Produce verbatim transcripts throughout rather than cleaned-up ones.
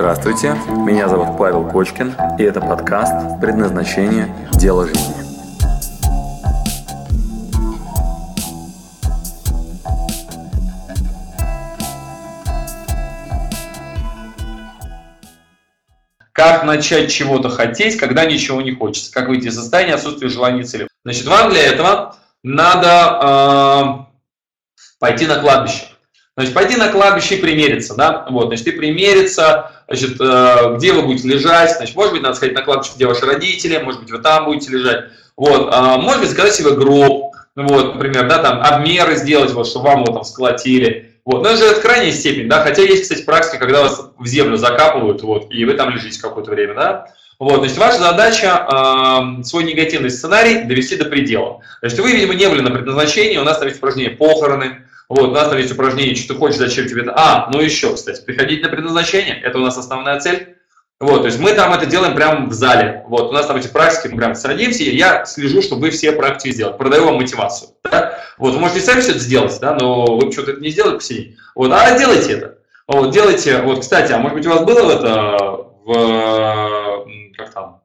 Здравствуйте, меня зовут Павел Кочкин, и это подкаст «Предназначение. Дело жизни». Как начать чего-то хотеть, когда ничего не хочется? Как выйти из состояния отсутствия желания и цели? Значит, вам для этого надо э, пойти на кладбище. Значит, пойти на кладбище и примериться, да, вот, значит, и примериться, значит, э, где вы будете лежать, значит, может быть, надо сходить на кладбище, где ваши родители, может быть, вы там будете лежать, вот, э, может быть, заказать себе гроб, вот, например, да, там, обмеры сделать, вот, чтобы вам его там сколотили, вот, но это же крайняя степень, да, хотя есть, кстати, практика, когда вас в землю закапывают, вот, и вы там лежите какое-то время, да. Вот, значит, ваша задача э, свой негативный сценарий довести до предела. Значит, вы, видимо, не были на предназначении, у нас там есть упражнение «Похороны», вот, у нас там есть упражнение «Что ты хочешь, зачем тебе это…» А, ну еще, кстати, приходить на предназначение, это у нас основная цель. Вот, то есть мы там это делаем прямо в зале. Вот, у нас там эти практики, мы прям садимся, и я слежу, чтобы вы все практики сделали. Продаю вам мотивацию. Да? Вот, вы можете сами все это сделать, да, но вы почему-то это не сделали по себе. Вот, а делайте это. Вот, делайте, вот, кстати, а может быть у вас было это в, как там,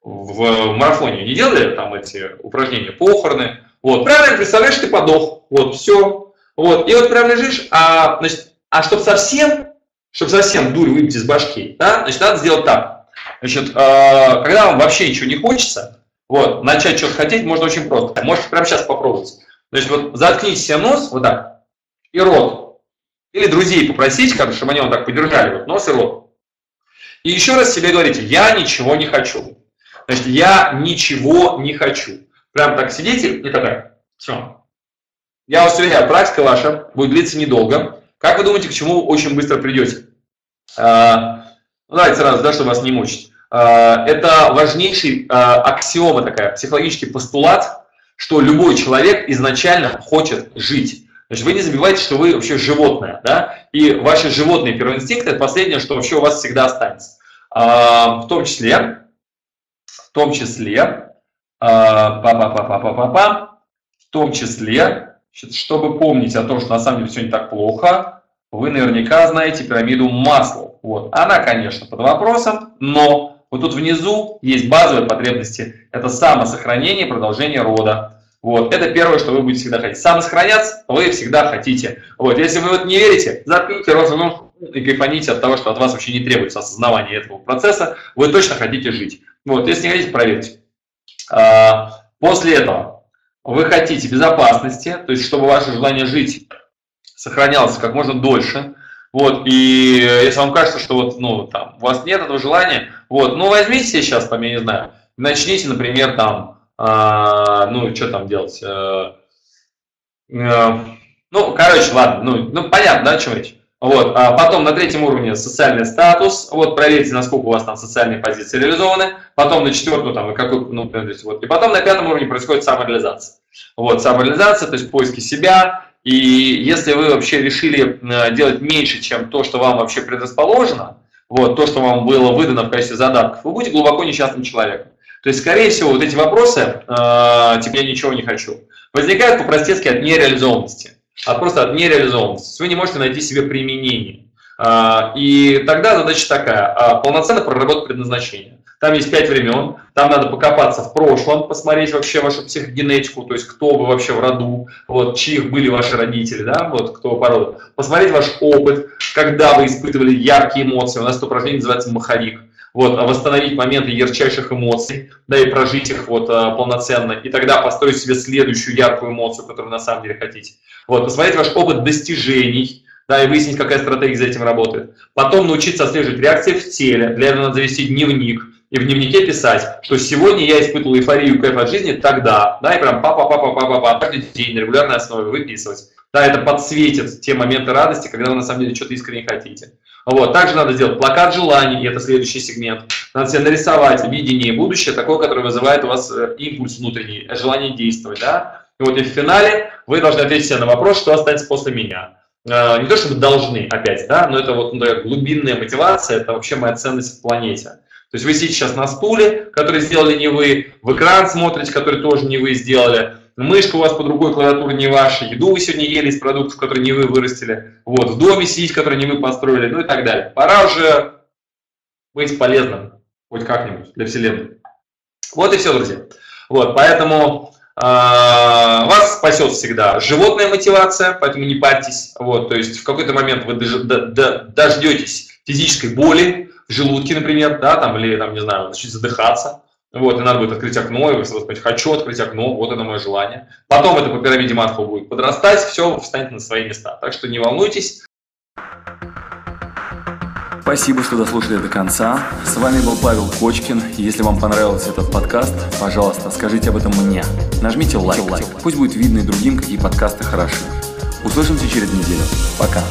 в марафоне, не делали там эти упражнения похороны? Вот, правильно представляешь, ты подох, вот, все. Вот, и вот прям лежишь, а, значит, а чтобы совсем, чтобы совсем дурь выбить из башки, да, значит, надо сделать так. Значит, э, когда вам вообще ничего не хочется, вот, начать что-то хотеть можно очень просто. Можете прямо сейчас попробовать. Значит, вот заткните себе нос, вот так, и рот. Или друзей попросите, как, чтобы они вам так подержали, вот, нос и рот. И еще раз себе говорите: я ничего не хочу. Значит, я ничего не хочу. Прям так сидите и так. Все. Я вас уверяю, практика ваша будет длиться недолго. Как вы думаете, к чему очень быстро придете? А, ну, давайте сразу, да, чтобы вас не мучить. А, это важнейший а, аксиома такая, психологический постулат, что любой человек изначально хочет жить. Значит, вы не забывайте, что вы вообще животное, да? И ваши животные первые инстинкты – это последнее, что вообще у вас всегда останется. А, в том числе, в том числе, а, па-па-па-па-па-па-па, в том числе, чтобы помнить о том, что на самом деле все не так плохо, вы наверняка знаете пирамиду Маслоу. Вот. Она, конечно, под вопросом, но вот тут внизу есть базовые потребности. Это самосохранение, продолжение рода. Вот. Это первое, что вы будете всегда хотеть. Самосохраняться вы всегда хотите. Вот. Если вы в это не верите, заткните рот и кайфаните от того, что от вас вообще не требуется осознавание этого процесса. Вы точно хотите жить. Вот. Если не хотите, проверьте. После этого вы хотите безопасности, то есть чтобы ваше желание жить сохранялось как можно дольше. Вот, и если вам кажется, что вот, ну, там, у вас нет этого желания, вот, ну возьмите сейчас, там, я не знаю, начните, например, там, э, ну, что там делать, э, э, ну, короче, ладно, ну, ну понятно, да, о чем речь. Вот, а потом на третьем уровне социальный статус, вот проверьте, насколько у вас там социальные позиции реализованы, потом на четвертом, там, какой, ну, вот, и потом на пятом уровне происходит самореализация. Вот, самореализация, то есть поиски себя, и если вы вообще решили делать меньше, чем то, что вам вообще предрасположено, вот, то, что вам было выдано в качестве задатков, вы будете глубоко несчастным человеком. То есть, скорее всего, вот эти вопросы, э, типа я ничего не хочу, возникают по-простецки от нереализованности. А просто от нереализованности. Вы не можете найти себе применение. И тогда задача такая: полноценно проработать предназначение. Там есть пять времен, там надо покопаться в прошлом, посмотреть вообще вашу психогенетику, то есть кто вы вообще в роду, вот, чьих были ваши родители, да, вот, кто вы по роду. Посмотреть ваш опыт, когда вы испытывали яркие эмоции. У нас это упражнение называется «Маховик». Вот, восстановить моменты ярчайших эмоций, да, и прожить их вот полноценно, и тогда построить себе следующую яркую эмоцию, которую вы на самом деле хотите. Вот, посмотреть ваш опыт достижений, да, и выяснить, какая стратегия за этим работает. Потом научиться отслеживать реакции в теле, для этого надо завести дневник, и в дневнике писать, что сегодня я испытывал эйфорию, кайф от жизни тогда, да, и прям папа-папа-папа-папа, каждый день на регулярной основе выписывать. Да, это подсветит те моменты радости, когда вы на самом деле что-то искренне хотите. Вот. Также надо сделать плакат желаний, это следующий сегмент. Надо себе нарисовать видение будущее, такое, которое вызывает у вас импульс внутренний, желание действовать. Да? И вот и в финале вы должны ответить себе на вопрос, что останется после меня. Не то, что вы должны опять, да, но это вот, ну, такая глубинная мотивация, это вообще моя ценность в планете. То есть вы сидите сейчас на стуле, который сделали не вы, в экран смотрите, который тоже не вы сделали, мышка у вас под рукой, клавиатура не ваша, еду вы сегодня ели из продуктов, которые не вы вырастили, вот, в доме сидите, который не вы построили, ну и так далее. Пора уже быть полезным хоть как-нибудь для Вселенной. Вот и все, друзья. Вот, поэтому э, вас спасет всегда животная мотивация, поэтому не парьтесь. Вот, то есть в какой-то момент вы дож, до, до, дождетесь физической боли в желудке, например, да, там, или, там, не знаю, начнете задыхаться. Вот, и надо будет открыть окно, и вы сразу скажете: хочу открыть окно, вот это мое желание. Потом это по пирамиде Маслоу будет подрастать, все встанет на свои места. Так что не волнуйтесь. Спасибо, что дослушали до конца. С вами был Павел Кочкин. Если вам понравился этот подкаст, пожалуйста, скажите об этом мне. Нажмите лайк, лайк. Пусть будет видно и другим, какие подкасты хороши. Услышимся через неделю. Пока.